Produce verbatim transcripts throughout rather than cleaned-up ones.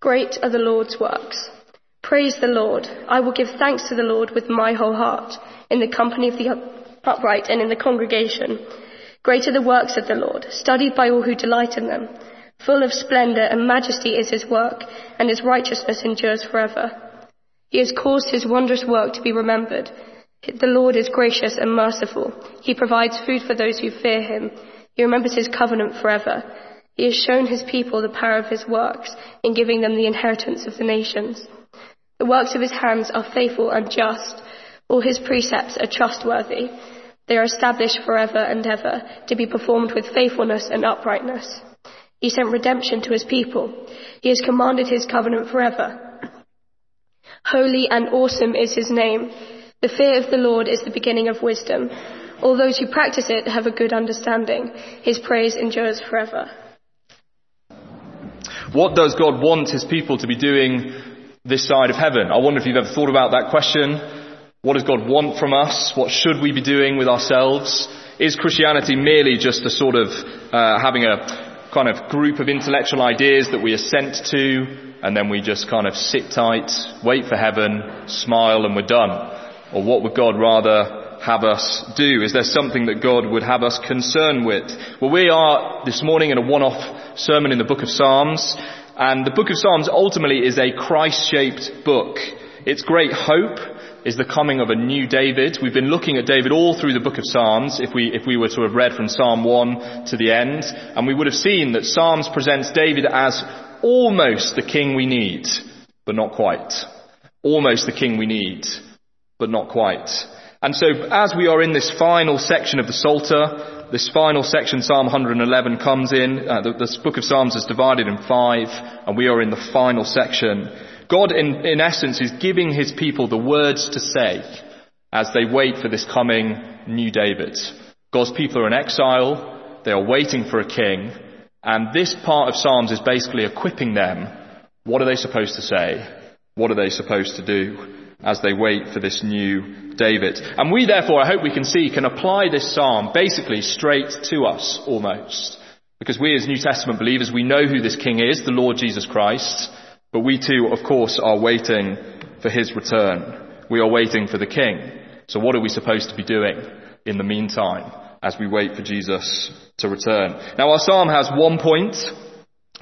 Great are the Lord's works. Praise the Lord. I will give thanks to the Lord with my whole heart, in the company of the upright and in the congregation. Great are the works of the Lord, studied by all who delight in them. Full of splendour and majesty is his work, and his righteousness endures forever. He has caused his wondrous work to be remembered. The Lord is gracious and merciful. He provides food for those who fear him. He remembers his covenant forever. He has shown his people the power of his works in giving them the inheritance of the nations. The works of his hands are faithful and just. All his precepts are trustworthy. They are established forever and ever, to be performed with faithfulness and uprightness. He sent redemption to his people. He has commanded his covenant forever. Holy and awesome is his name. The fear of the Lord is the beginning of wisdom. All those who practice it have a good understanding. His praise endures forever. What does God want his people to be doing this side of heaven? I wonder if you've ever thought about that question. What does God want from us? What should we be doing with ourselves? Is Christianity merely just a sort of uh, having a kind of group of intellectual ideas that we assent to, and then we just kind of sit tight, wait for heaven, smile, and we're done? Or what would God rather have us do? Is there something that God would have us concerned with? Well, we are this morning in a one-off sermon in the book of Psalms. And the book of Psalms ultimately is a Christ-shaped book. Its great hope is the coming of a new David. We've been looking at David all through the book of Psalms, if we if we were to have read from Psalm one to the end. And we would have seen that Psalms presents David as almost the king we need, but not quite. Almost the king we need. But not quite. And so as we are in this final section of the Psalter, this final section, Psalm one eleven comes in. Uh, the, the book of Psalms is divided in five, and we are in the final section. God, in, in essence, is giving his people the words to say as they wait for this coming new David. God's people are in exile. They are waiting for a king. And this part of Psalms is basically equipping them. What are they supposed to say? What are they supposed to do as they wait for this new David? And we therefore, I hope we can see, can apply this psalm basically straight to us almost. Because we as New Testament believers, we know who this king is, the Lord Jesus Christ. But we too, of course, are waiting for his return. We are waiting for the king. So what are we supposed to be doing in the meantime as we wait for Jesus to return? Now our psalm has one point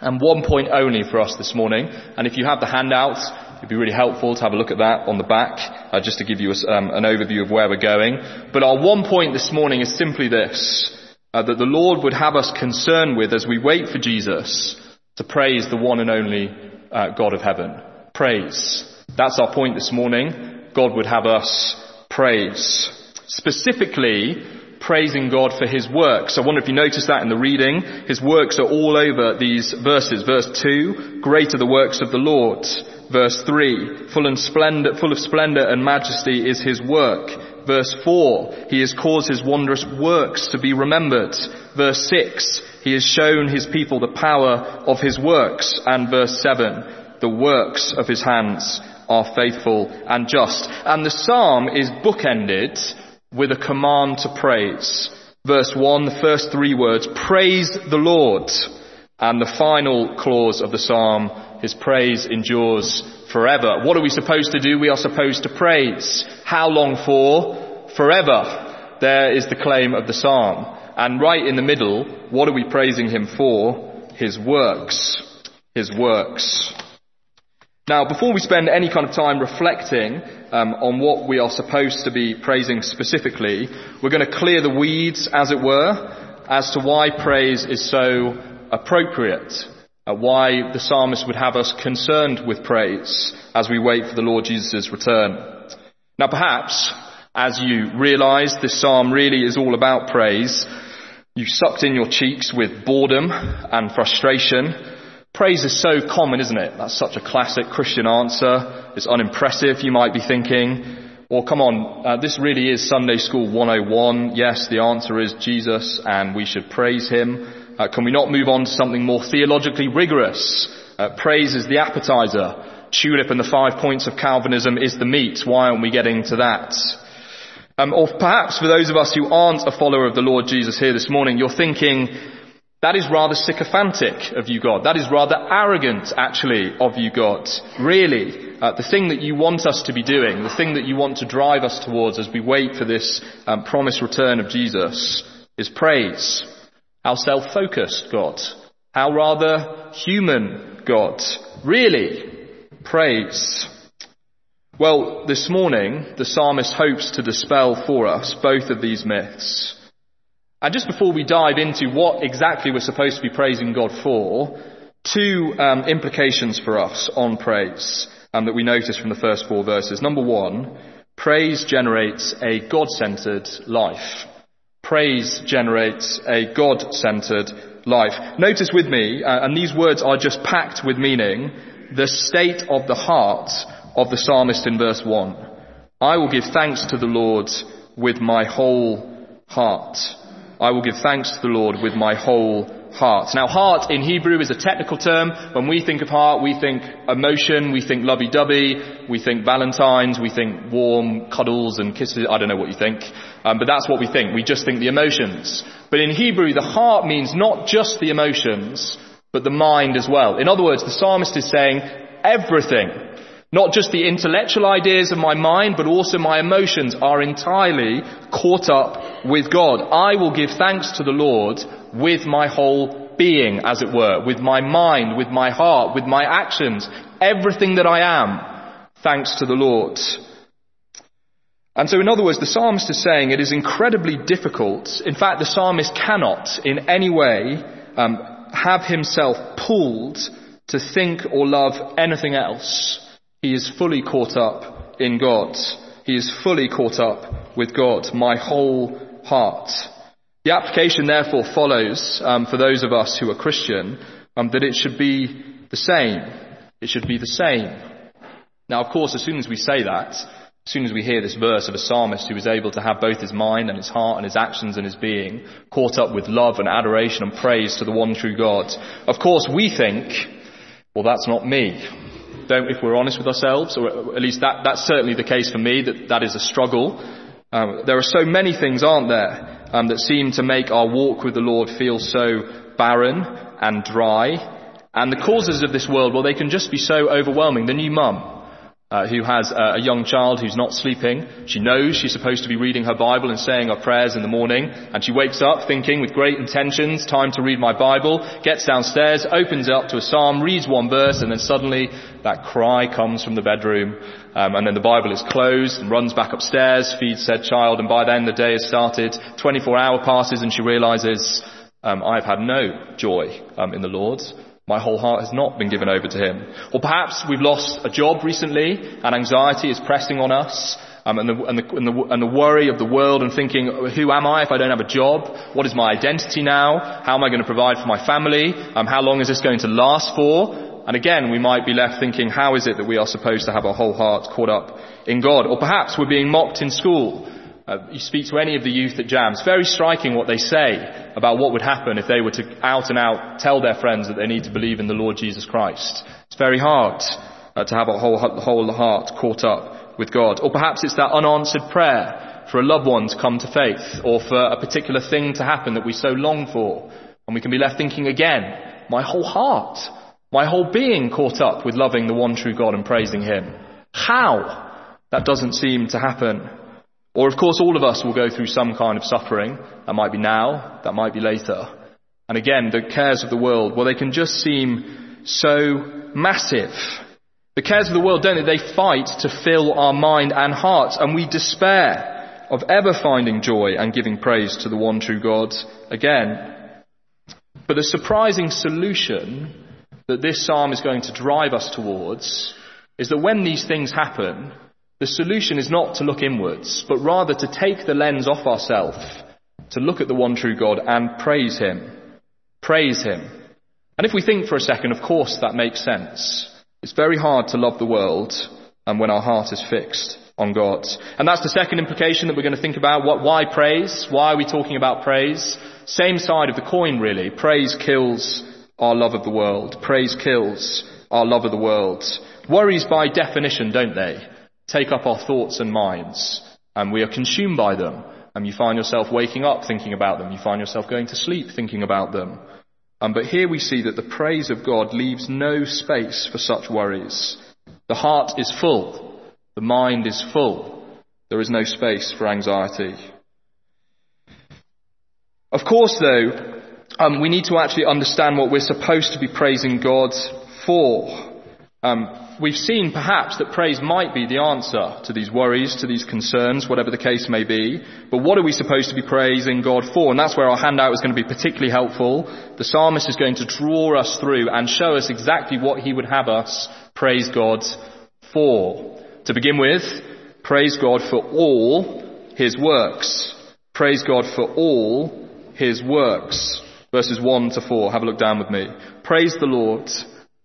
and one point only for us this morning. And if you have the handouts, it'd be really helpful to have a look at that on the back, uh, just to give you a, um, an overview of where we're going. But our one point this morning is simply this, uh, that the Lord would have us concerned with as we wait for Jesus to praise the one and only uh, God of heaven. Praise. That's our point this morning. God would have us praise. Specifically, praising God for his works. I wonder if you noticed that in the reading. His works are all over these verses. Verse two, great are the works of the Lord. Verse three, full, and splendor, full of splendour and majesty is his work. Verse four, he has caused his wondrous works to be remembered. Verse six, he has shown his people the power of his works. And verse seven, the works of his hands are faithful and just. And the psalm is bookended with a command to praise. Verse one, the first three words, praise the Lord. And the final clause of the psalm, his praise endures forever. What are we supposed to do? We are supposed to praise. How long for? Forever. There is the claim of the psalm. And right in the middle, what are we praising him for? His works. His works. Now, before we spend any kind of time reflecting um, on what we are supposed to be praising specifically, we're going to clear the weeds, as it were, as to why praise is so appropriate. Uh, why the psalmist would have us concerned with praise as we wait for the Lord Jesus' return. Now perhaps, as you realise, this psalm really is all about praise. You've sucked in your cheeks with boredom and frustration. Praise is so common, isn't it? That's such a classic Christian answer. It's unimpressive, you might be thinking. Or come on, uh, this really is Sunday School one oh one. Yes, the answer is Jesus and we should praise him. Uh, can we not move on to something more theologically rigorous? Uh, praise is the appetizer. Tulip and the five points of Calvinism is the meat. Why aren't we getting to that? Um, or perhaps for those of us who aren't a follower of the Lord Jesus here this morning, you're thinking, That is rather sycophantic of you, God. That is rather arrogant, actually, of you, God. Really, uh, the thing that you want us to be doing, the thing that you want to drive us towards as we wait for this um, promised return of Jesus, is praise. How self-focused, God. How rather human, God. Really, praise. Well, this morning, the psalmist hopes to dispel for us both of these myths. And just before we dive into what exactly we're supposed to be praising God for, two um, implications for us on praise um, that we notice from the first four verses. Number one, praise generates a God-centered life. Praise generates a God-centered life. Notice with me, uh, and these words are just packed with meaning, the state of the heart of the psalmist in verse one. I will give thanks to the Lord with my whole heart. I will give thanks to the Lord with my whole heart. Now, heart in Hebrew is a technical term. When we think of heart, we think emotion, we think lovey-dovey, we think valentines, we think warm cuddles and kisses. I don't know what you think, um, but that's what we think. We just think the emotions. But in Hebrew, the heart means not just the emotions, but the mind as well. In other words, the psalmist is saying everything, not just the intellectual ideas of my mind, but also my emotions are entirely caught up with God. I will give thanks to the Lord with my whole being, as it were, with my mind, with my heart, with my actions, everything that I am, thanks to the Lord. And so, in other words, the psalmist is saying it is incredibly difficult. In fact, the psalmist cannot in any way um, have himself pulled to think or love anything else. He is fully caught up in God. He is fully caught up with God, my whole heart. The application therefore follows um, for those of us who are Christian um, that it should be the same. It should be the same. Now, of course, as soon as we say that, as soon as we hear this verse of a psalmist who is able to have both his mind and his heart and his actions and his being caught up with love and adoration and praise to the one true God, of course we think, well, that's not me. Don't, if we're honest with ourselves, or at least that, that's certainly the case for me, that that is a struggle. Um, there are so many things, aren't there, um, that seem to make our walk with the Lord feel so barren and dry. And the causes of this world, well, they can just be so overwhelming. The new mum uh, who has uh, a young child who's not sleeping, she knows she's supposed to be reading her Bible and saying her prayers in the morning, and she wakes up thinking with great intentions, time to read my Bible, gets downstairs, opens up to a psalm, reads one verse, and then suddenly that cry comes from the bedroom, um, and then the Bible is closed and runs back upstairs, feeds said child, and by then the day has started. twenty-four hour passes and she realizes, um, I've had no joy um, in the Lord. My whole heart has not been given over to him. Or perhaps we've lost a job recently and anxiety is pressing on us, um, and, the, and, the, and, the, and the worry of the world and thinking, who am I if I don't have a job? What is my identity now? How am I going to provide for my family? Um, how long is this going to last for? And again, we might be left thinking, how is it that we are supposed to have our whole heart caught up in God? Or perhaps we're being mocked in school. Uh, you speak to any of the youth at Jam. It's very striking what they say about what would happen if they were to out and out tell their friends that they need to believe in the Lord Jesus Christ. It's very hard uh, to have our whole, whole heart caught up with God. Or perhaps it's that unanswered prayer for a loved one to come to faith, or for a particular thing to happen that we so long for. And we can be left thinking again, my whole heart, my whole being caught up with loving the one true God and praising him. How? That doesn't seem to happen. Or, of course, all of us will go through some kind of suffering. That might be now, that might be later. And again, the cares of the world, well, they can just seem so massive. The cares of the world, don't they? They fight to fill our mind and heart, and we despair of ever finding joy and giving praise to the one true God again. But the surprising solution that this psalm is going to drive us towards is that when these things happen, the solution is not to look inwards, but rather to take the lens off ourselves, to look at the one true God and praise him. Praise him. And if we think for a second, of course that makes sense. It's very hard to love the world and when our heart is fixed on God. And that's the second implication that we're going to think about. What, why praise? Why are we talking about praise? Same side of the coin, really. Praise kills our love of the world. Praise kills our love of the world. Worries, by definition, don't they, take up our thoughts and minds, and we are consumed by them. And you find yourself waking up thinking about them. You find yourself going to sleep thinking about them. Um, but here we see that the praise of God leaves no space for such worries. The heart is full. The mind is full. There is no space for anxiety. Of course, though, um, we need to actually understand what we're supposed to be praising God for. Um, we've seen perhaps that praise might be the answer to these worries, to these concerns, whatever the case may be. But what are we supposed to be praising God for? And that's where our handout is going to be particularly helpful. The psalmist is going to draw us through and show us exactly what he would have us praise God for. To begin with, praise God for all his works. Praise God for all his works. Verses one to four. Have a look down with me. Praise the Lord.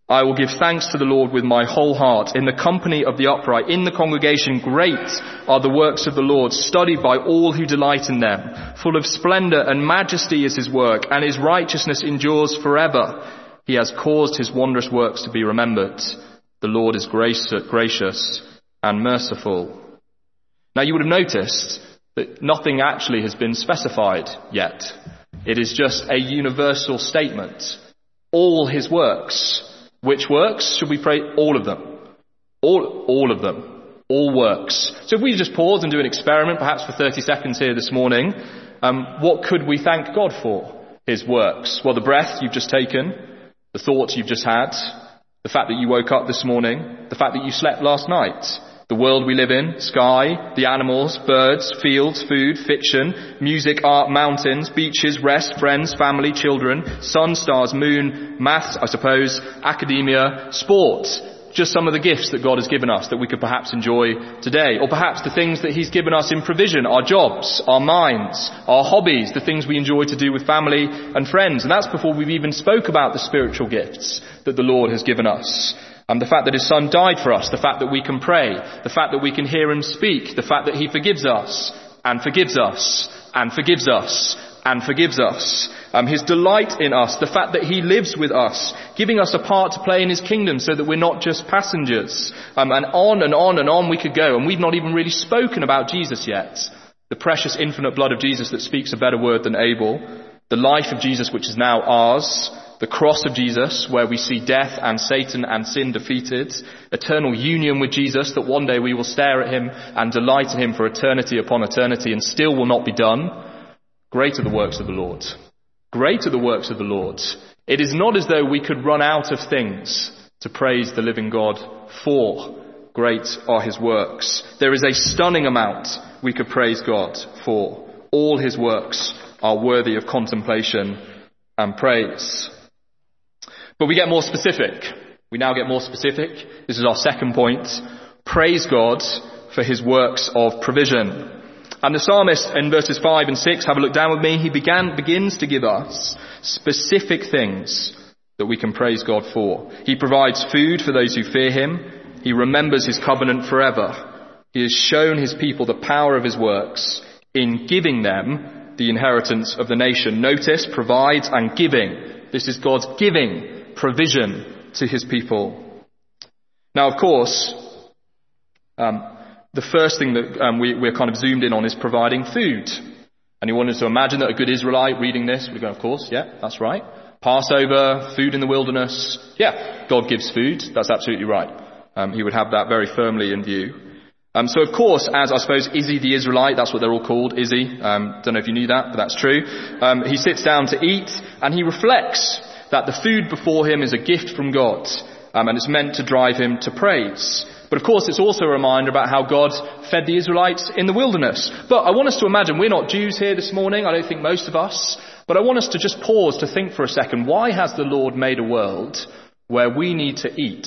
I will give thanks to the Lord with my whole heart. In the company of the upright, in the congregation, great are the works of the Lord, studied by all who delight in them. Full of splendor and majesty is his work, and his righteousness endures forever. He has caused his wondrous works to be remembered. The Lord is gracious and merciful. Now you would have noticed that nothing actually has been specified yet. It is just a universal statement. All his works. Which works? Should we pray? All of them. All, all of them. All works. So if we just pause and do an experiment, perhaps for thirty seconds here this morning, um, what could we thank God for? His works. Well, the breath you've just taken, the thoughts you've just had, the fact that you woke up this morning, the fact that you slept last night, the world we live in, sky, the animals, birds, fields, food, fiction, music, art, mountains, beaches, rest, friends, family, children, sun, stars, moon, maths, I suppose, academia, sport. Just some of the gifts that God has given us that we could perhaps enjoy today. Or perhaps the things that he's given us in provision, our jobs, our minds, our hobbies, the things we enjoy to do with family and friends. And that's before we've even spoke about the spiritual gifts that the Lord has given us. Um, the fact that his son died for us, the fact that we can pray, the fact that we can hear him speak, the fact that he forgives us, and forgives us, and forgives us, and forgives us. Um, his delight in us, the fact that he lives with us, giving us a part to play in his kingdom so that we're not just passengers. Um, and on and on and on we could go, and we've not even really spoken about Jesus yet. The precious infinite blood of Jesus that speaks a better word than Abel, the life of Jesus which is now ours, the cross of Jesus, where we see death and Satan and sin defeated. Eternal union with Jesus, that one day we will stare at him and delight in him for eternity upon eternity and still will not be done. Great are the works of the Lord. Great are the works of the Lord. It is not as though we could run out of things to praise the living God for. Great are his works. There is a stunning amount we could praise God for. All his works are worthy of contemplation and praise. But we get more specific. We now get more specific. This is our second point. Praise God for his works of provision. And the psalmist in verses five and six, have a look down with me, he began, begins to give us specific things that we can praise God for. He provides food for those who fear him. He remembers his covenant forever. He has shown his people the power of his works in giving them the inheritance of the nation. Notice, provides and giving. This is God's giving provision to his people. Now, of course, um, the first thing that um, we, we're kind of zoomed in on is providing food. And you wanted to imagine that a good Israelite reading this would go, of course, yeah, that's right. Passover, food in the wilderness. Yeah, God gives food. That's absolutely right. Um, he would have that very firmly in view. Um, so, of course, as I suppose Izzy the Israelite, that's what they're all called, Izzy. Um, don't know if you knew that, but that's true. Um, he sits down to eat and he reflects that the food before him is a gift from God, um, and it's meant to drive him to praise. But of course, it's also a reminder about how God fed the Israelites in the wilderness. But I want us to imagine, we're not Jews here this morning, I don't think most of us, but I want us to just pause to think for a second, why has the Lord made a world where we need to eat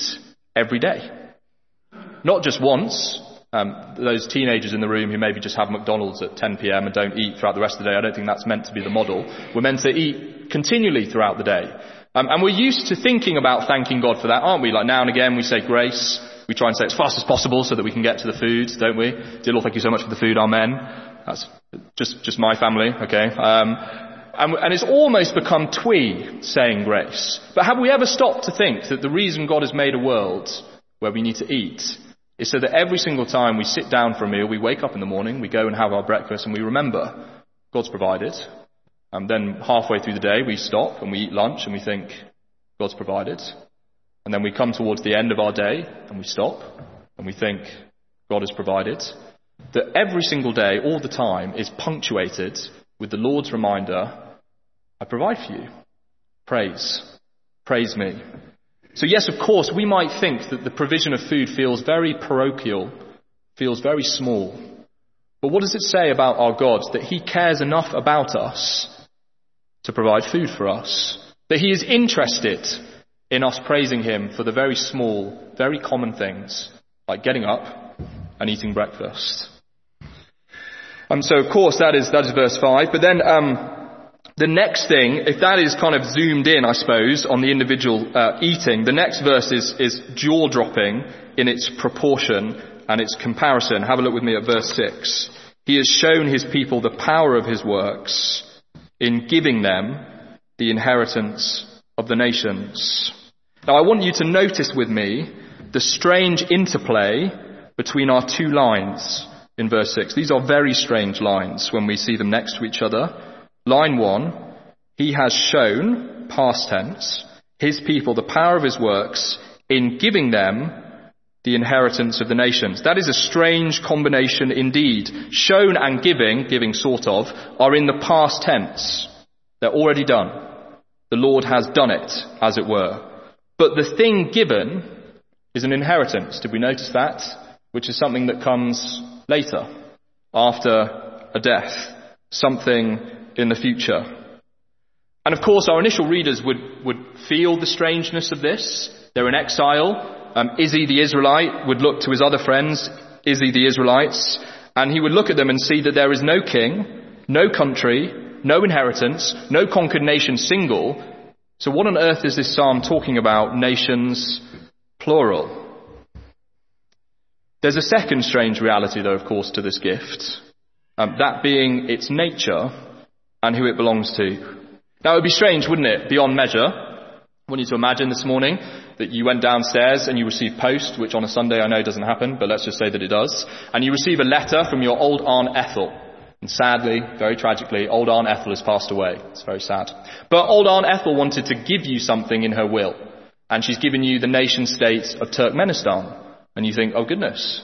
every day? Not just once. Um, those teenagers in the room who maybe just have McDonald's at ten p.m. and don't eat throughout the rest of the day, I don't think that's meant to be the model. We're meant to eat continually throughout the day. Um, and we're used to thinking about thanking God for that, aren't we? Like now and again we say grace. We try and say it as fast as possible so that we can get to the food, don't we? Dear Lord, thank you so much for the food. Amen. That's just just my family, okay? Um, and, and it's almost become twee saying grace. But have we ever stopped to think that the reason God has made a world where we need to eat is so that every single time we sit down for a meal, we wake up in the morning, we go and have our breakfast, and we remember God's provided. And then halfway through the day, we stop and we eat lunch and we think, God's provided. And then we come towards the end of our day and we stop and we think, God has provided. That every single day, all the time, is punctuated with the Lord's reminder, I provide for you. Praise. Praise me. So yes, of course, we might think that the provision of food feels very parochial, feels very small. But what does it say about our God? That he cares enough about us to provide food for us. That he is interested in us praising him for the very small, very common things, like getting up and eating breakfast. And so, of course, that is that is verse five. But then um, the next thing, if that is kind of zoomed in, I suppose, on the individual uh, eating, the next verse is, is jaw-dropping in its proportion and its comparison. Have a look with me at verse six. He has shown his people the power of his works in giving them the inheritance of the nations. Now, I want you to notice with me the strange interplay between our two lines in verse six. These are very strange lines when we see them next to each other. Line one, he has shown, past tense, his people the power of his works in giving them the inheritance of the nations. That is a strange combination indeed. Shown and giving, giving sort of, are in the past tense. They're already done. The Lord has done it, as it were. But the thing given is an inheritance. Did we notice that? Which is something that comes later, after a death, something in the future. And of course, our initial readers would, would feel the strangeness of this. They're in exile. Um, Izzy the Israelite would look to his other friends, Izzy the Israelites, and he would look at them and see that there is no king, no country, no inheritance, no conquered nation single. So what on earth is this psalm talking about? Nations, plural. There's a second strange reality, though, of course, to this gift, um, that being its nature and who it belongs to. Now, it would be strange, wouldn't it, beyond measure? I want you to imagine this morning that you went downstairs and you received post, which on a Sunday I know doesn't happen, but let's just say that it does. And you receive a letter from your old Aunt Ethel. And sadly, very tragically, old Aunt Ethel has passed away. It's very sad. But old Aunt Ethel wanted to give you something in her will. And she's given you the nation state of Turkmenistan. And you think, oh goodness,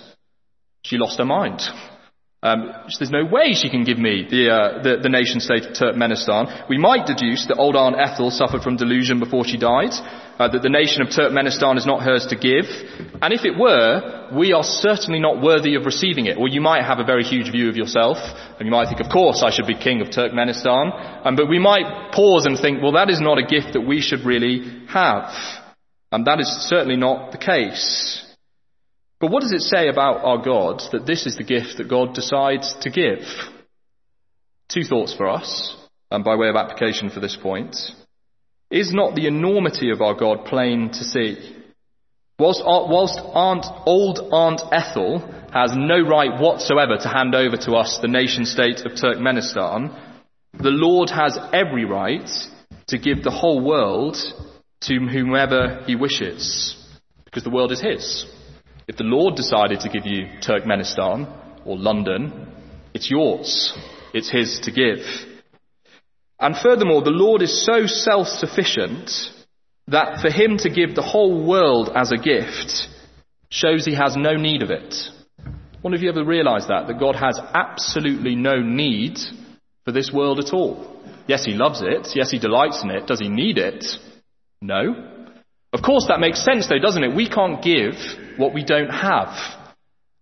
she lost her mind. Um, there's no way she can give me the, uh, the, the nation state of Turkmenistan. We might deduce that old Aunt Ethel suffered from delusion before she died, uh, that the nation of Turkmenistan is not hers to give. And if it were, we are certainly not worthy of receiving it. Or you might have a very huge view of yourself, and you might think, of course, I should be king of Turkmenistan. Um, but we might pause and think, well, that is not a gift that we should really have. And that is certainly not the case. But what does it say about our God that this is the gift that God decides to give? Two thoughts for us, and by way of application for this point. Is not the enormity of our God plain to see? Whilst, whilst Aunt, old Aunt Ethel has no right whatsoever to hand over to us the nation state of Turkmenistan, the Lord has every right to give the whole world to whomever he wishes, because the world is his. If the Lord decided to give you Turkmenistan or London, it's yours. It's his to give. And furthermore, the Lord is so self-sufficient that for him to give the whole world as a gift shows he has no need of it. One of you ever realised that? That God has absolutely no need for this world at all. Yes, he loves it. Yes, he delights in it. Does he need it? No. Of course, that makes sense, though, doesn't it? We can't give what we don't have.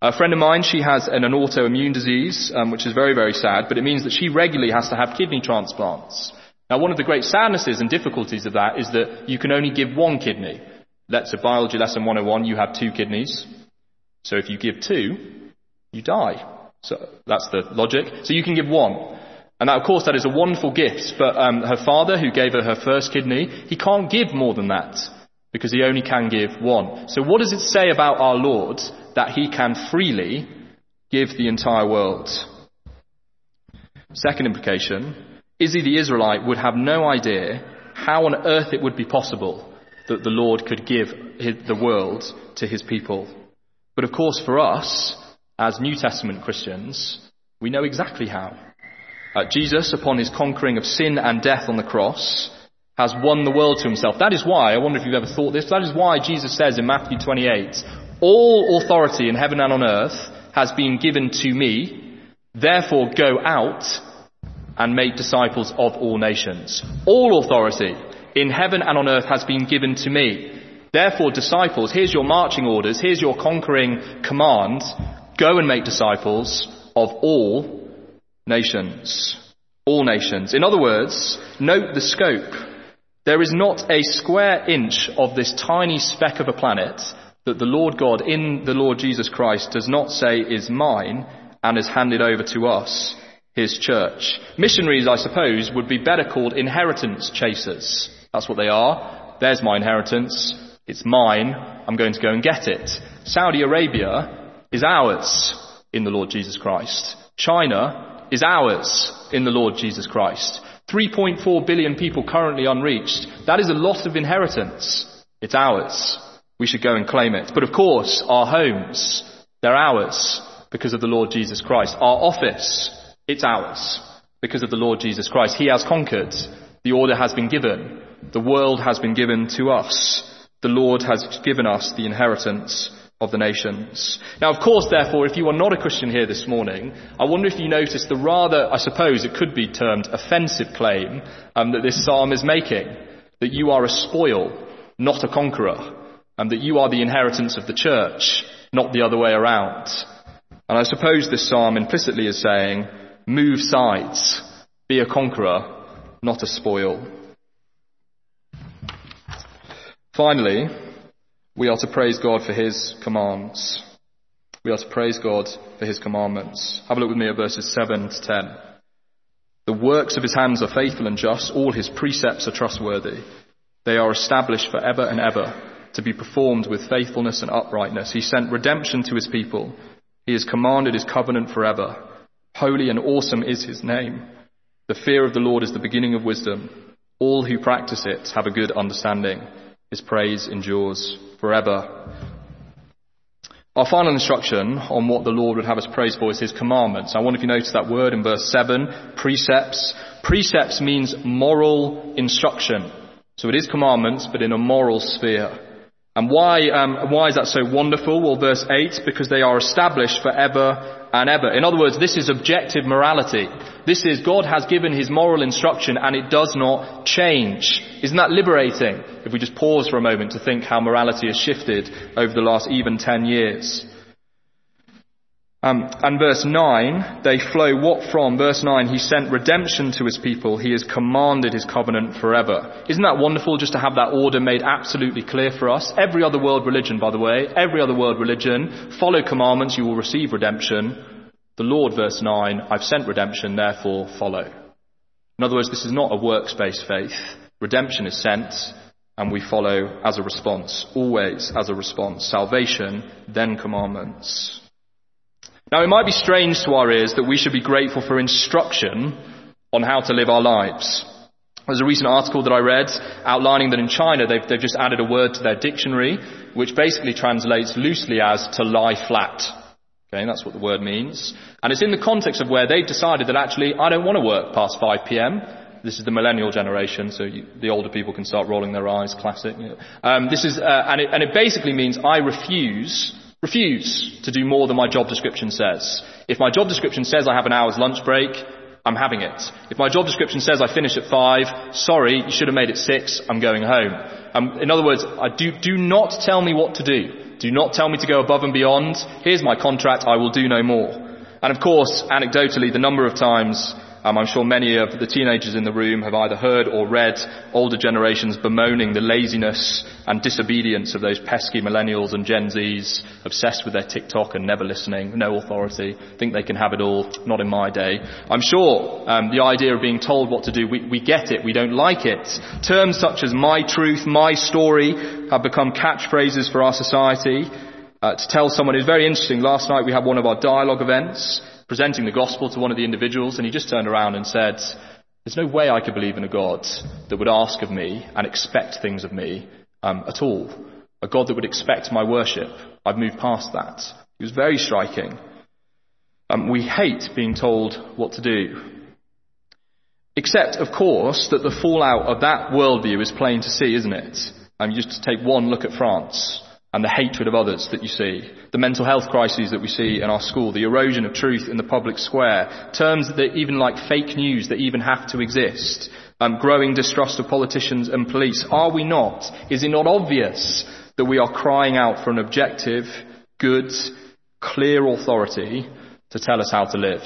A friend of mine, she has an, an autoimmune disease, um, which is very, very sad, but it means that she regularly has to have kidney transplants. Now, one of the great sadnesses and difficulties of that is that you can only give one kidney. Let's say biology lesson one oh one, you have two kidneys. So if you give two, you die. So that's the logic. So you can give one. And that, of course, that is a wonderful gift, but um, her father, who gave her her first kidney, he can't give more than that, because he only can give one. So what does it say about our Lord that he can freely give the entire world? Second implication, Izzy the Israelite would have no idea how on earth it would be possible that the Lord could give the world to his people. But of course for us, as New Testament Christians, we know exactly how. Uh, Jesus, upon his conquering of sin and death on the cross, has won the world to himself. That is why, I wonder if you've ever thought this, that is why Jesus says in Matthew twenty-eight, all authority in heaven and on earth has been given to me, therefore go out and make disciples of all nations. All authority in heaven and on earth has been given to me. Therefore, disciples, here's your marching orders, here's your conquering command, go and make disciples of all nations. All nations. In other words, note the scope. There is not a square inch of this tiny speck of a planet that the Lord God in the Lord Jesus Christ does not say is mine and is handed over to us, his church. Missionaries, I suppose, would be better called inheritance chasers. That's what they are. There's my inheritance. It's mine. I'm going to go and get it. Saudi Arabia is ours in the Lord Jesus Christ. China is ours in the Lord Jesus Christ. three point four billion people currently unreached. That is a lot of inheritance. It's ours. We should go and claim it. But of course, our homes, they're ours because of the Lord Jesus Christ. Our office, it's ours because of the Lord Jesus Christ. He has conquered. The order has been given. The world has been given to us. The Lord has given us the inheritance of the nations. Now, of course, therefore, if you are not a Christian here this morning, I wonder if you notice the rather, I suppose it could be termed, offensive claim um, that this psalm is making, that you are a spoil, not a conqueror, and that you are the inheritance of the church, not the other way around. And I suppose this psalm implicitly is saying, move sides, be a conqueror, not a spoil. Finally, we are to praise God for his commands. We are to praise God for his commandments. Have a look with me at verses seven to ten. The works of his hands are faithful and just. All his precepts are trustworthy. They are established forever and ever, to be performed with faithfulness and uprightness. He sent redemption to his people. He has commanded his covenant forever. Holy and awesome is his name. The fear of the Lord is the beginning of wisdom. All who practice it have a good understanding. His praise endures forever. Our final instruction on what the Lord would have us praise for is his commandments. I wonder if you notice that word in verse seven, precepts. Precepts means moral instruction. So it is commandments, but in a moral sphere. And why, um, why is that so wonderful? Well, verse eight, because they are established forever and ever. In other words, this is objective morality. This is God has given his moral instruction and it does not change. Isn't that liberating? If we just pause for a moment to think how morality has shifted over the last even ten years. Um, and verse nine, they flow what from? Verse nine, he sent redemption to his people. He has commanded his covenant forever. Isn't that wonderful just to have that order made absolutely clear for us? Every other world religion, by the way, every other world religion, follow commandments, you will receive redemption. The Lord, verse nine, I've sent redemption, therefore follow. In other words, this is not a works-based faith. Redemption is sent, and we follow as a response, always as a response. Salvation, then commandments. Now, it might be strange to our ears that we should be grateful for instruction on how to live our lives. There's a recent article that I read outlining that in China they've, they've just added a word to their dictionary, which basically translates loosely as to lie flat. Okay, that's what the word means. And it's in the context of where they've decided that actually, I don't want to work past five p.m. This is the millennial generation, so you, the older people can start rolling their eyes, classic. Um, this is, uh, and, it, and it basically means I refuse Refuse to do more than my job description says. If my job description says I have an hour's lunch break, I'm having it. If my job description says I finish at five, sorry, you should have made it six, I'm going home. Um, in other words, I do, do not tell me what to do. Do not tell me to go above and beyond. Here's my contract, I will do no more. And of course, anecdotally, the number of times, um, I'm sure many of the teenagers in the room have either heard or read older generations bemoaning the laziness and disobedience of those pesky millennials and Gen Zs, obsessed with their TikTok and never listening, no authority, think they can have it all, not in my day. I'm sure um, the idea of being told what to do, we, we get it, we don't like it. Terms such as my truth, my story have become catchphrases for our society. Uh, to tell someone is very interesting. Last night we had one of our dialogue events, presenting the gospel to one of the individuals, and he just turned around and said, there's no way I could believe in a God that would ask of me and expect things of me Um, at all. A God that would expect my worship. I've moved past that. It was very striking. Um, we hate being told what to do. Except, of course, that the fallout of that worldview is plain to see, isn't it? I mean, just to take one look at France and the hatred of others that you see, the mental health crises that we see in our school, the erosion of truth in the public square, terms that even like fake news that even have to exist, um, growing distrust of politicians and police. Are we not? Is it not obvious that we are crying out for an objective, good, clear authority to tell us how to live?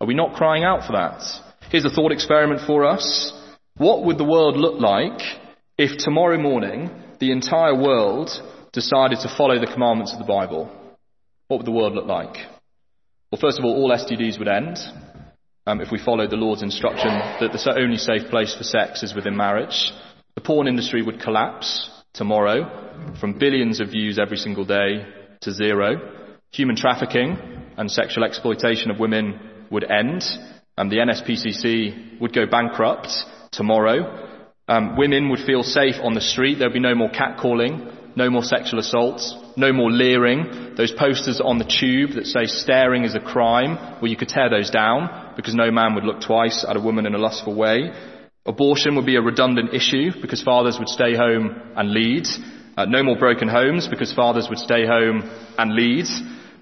Are we not crying out for that? Here's a thought experiment for us. What would the world look like if tomorrow morning the entire world decided to follow the commandments of the Bible? What would the world look like? Well, first of all, all S T Ds would end um, if we followed the Lord's instruction that the only safe place for sex is within marriage. The porn industry would collapse tomorrow from billions of views every single day to zero. Human trafficking and sexual exploitation of women would end. Um, the N S P C C would go bankrupt tomorrow. Um, women would feel safe on the street. There would be no more catcalling, no more sexual assaults, no more leering. Those posters on the tube that say staring is a crime, well, you could tear those down because no man would look twice at a woman in a lustful way. Abortion would be a redundant issue because fathers would stay home and lead. Uh, no more broken homes because fathers would stay home and lead.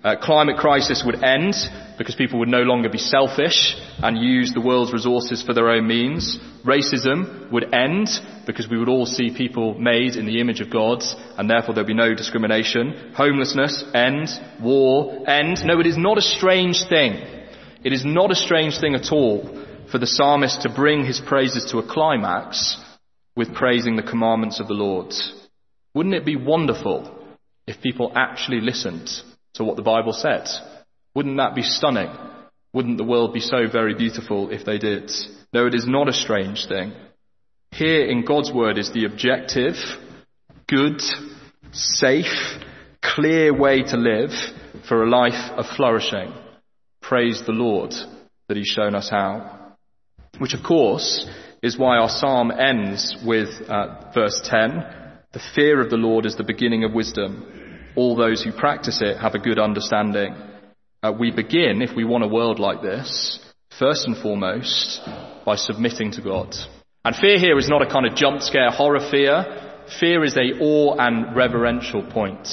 Uh, climate crisis would end because people would no longer be selfish and use the world's resources for their own means. Racism would end because we would all see people made in the image of God and therefore there would be no discrimination. Homelessness end. War end. No, it is not a strange thing. It is not a strange thing at all for the psalmist to bring his praises to a climax with praising the commandments of the Lord. Wouldn't it be wonderful if people actually listened to what the Bible said? Wouldn't that be stunning? Wouldn't the world be so very beautiful if they did? No, it is not a strange thing. Here in God's word is the objective, good, safe, clear way to live for a life of flourishing. Praise the Lord that he's shown us how. Which of course is why our psalm ends with uh, verse ten. The fear of the Lord is the beginning of wisdom. All those who practice it have a good understanding. Uh, we begin, if we want a world like this, first and foremost, by submitting to God. And fear here is not a kind of jump scare horror fear. Fear is a awe and reverential point.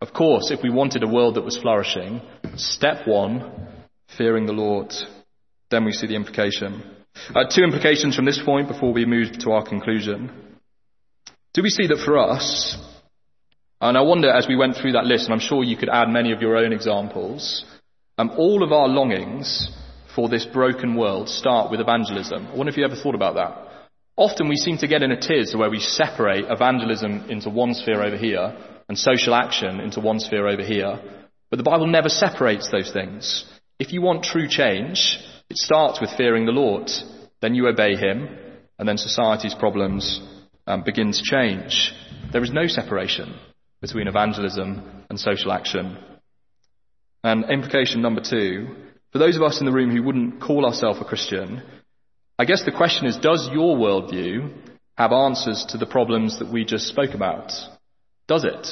Of course, if we wanted a world that was flourishing, step one, fearing the Lord. Then we see the implication. Uh, two implications from this point before we move to our conclusion. Do we see that for us? And I wonder, as we went through that list, and I'm sure you could add many of your own examples, um, all of our longings for this broken world start with evangelism. I wonder if you ever thought about that. Often we seem to get in a tiz where we separate evangelism into one sphere over here and social action into one sphere over here. But the Bible never separates those things. If you want true change, it starts with fearing the Lord. Then you obey him, and then society's problems um, begin to change. There is no separation between evangelism and social action. And implication number two, for those of us in the room who wouldn't call ourselves a Christian, I guess the question is, does your worldview have answers to the problems that we just spoke about? Does it?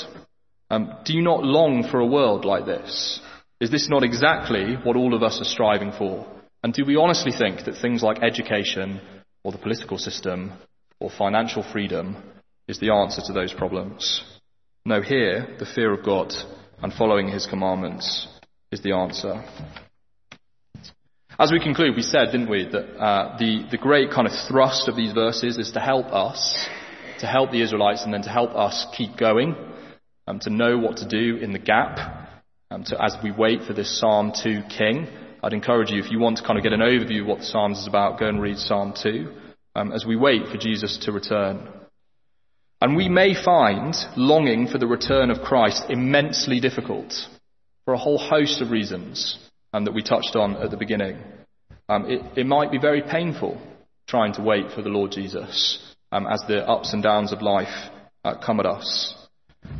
Um, do you not long for a world like this? Is this not exactly what all of us are striving for? And do we honestly think that things like education or the political system or financial freedom is the answer to those problems? No, here, the fear of God and following his commandments is the answer. As we conclude, we said, didn't we, that uh, the, the great kind of thrust of these verses is to help us, to help the Israelites, and then to help us keep going, um, to know what to do in the gap, um, to, as we wait for this Psalm two king. I'd encourage you, if you want to kind of get an overview of what the Psalms is about, go and read Psalm two, um, as we wait for Jesus to return. And we may find longing for the return of Christ immensely difficult for a whole host of reasons um, that we touched on at the beginning. Um, it, it might be very painful trying to wait for the Lord Jesus um, as the ups and downs of life uh, come at us.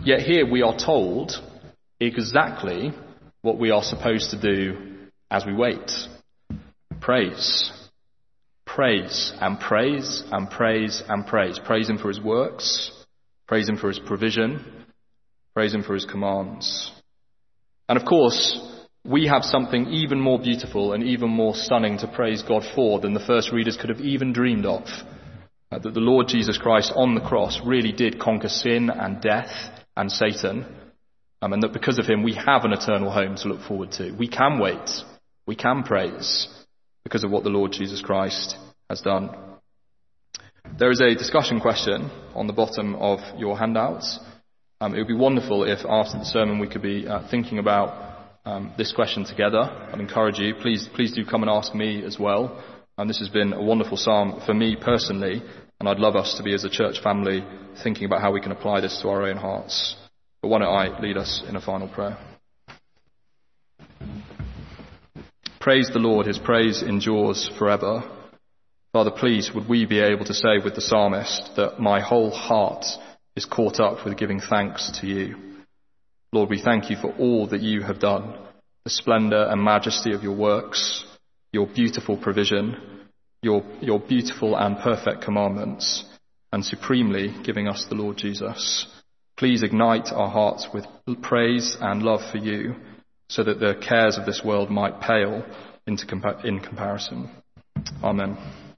Yet here we are told exactly what we are supposed to do as we wait. Praise. Praise and praise and praise and praise. Praise him for his works. Praise him for his provision. Praise him for his commands. And of course, we have something even more beautiful and even more stunning to praise God for than the first readers could have even dreamed of. Uh, that the Lord Jesus Christ on the cross really did conquer sin and death and Satan, um, and that because of him we have an eternal home to look forward to. We can wait, we can praise, because of what the Lord Jesus Christ has done. There is a discussion question on the bottom of your handouts. Um, it would be wonderful if after the sermon we could be uh, thinking about um, this question together. I'd encourage you, please please do come and ask me as well. And this has been a wonderful psalm for me personally, and I'd love us to be as a church family thinking about how we can apply this to our own hearts. But why don't I lead us in a final prayer? Praise the Lord, his praise endures forever. Father, please would we be able to say with the psalmist that my whole heart is caught up with giving thanks to you. Lord, we thank you for all that you have done, the splendour and majesty of your works, your beautiful provision, your, your beautiful and perfect commandments, and supremely giving us the Lord Jesus. Please ignite our hearts with praise and love for you, so that the cares of this world might pale into compa- in comparison. Amen.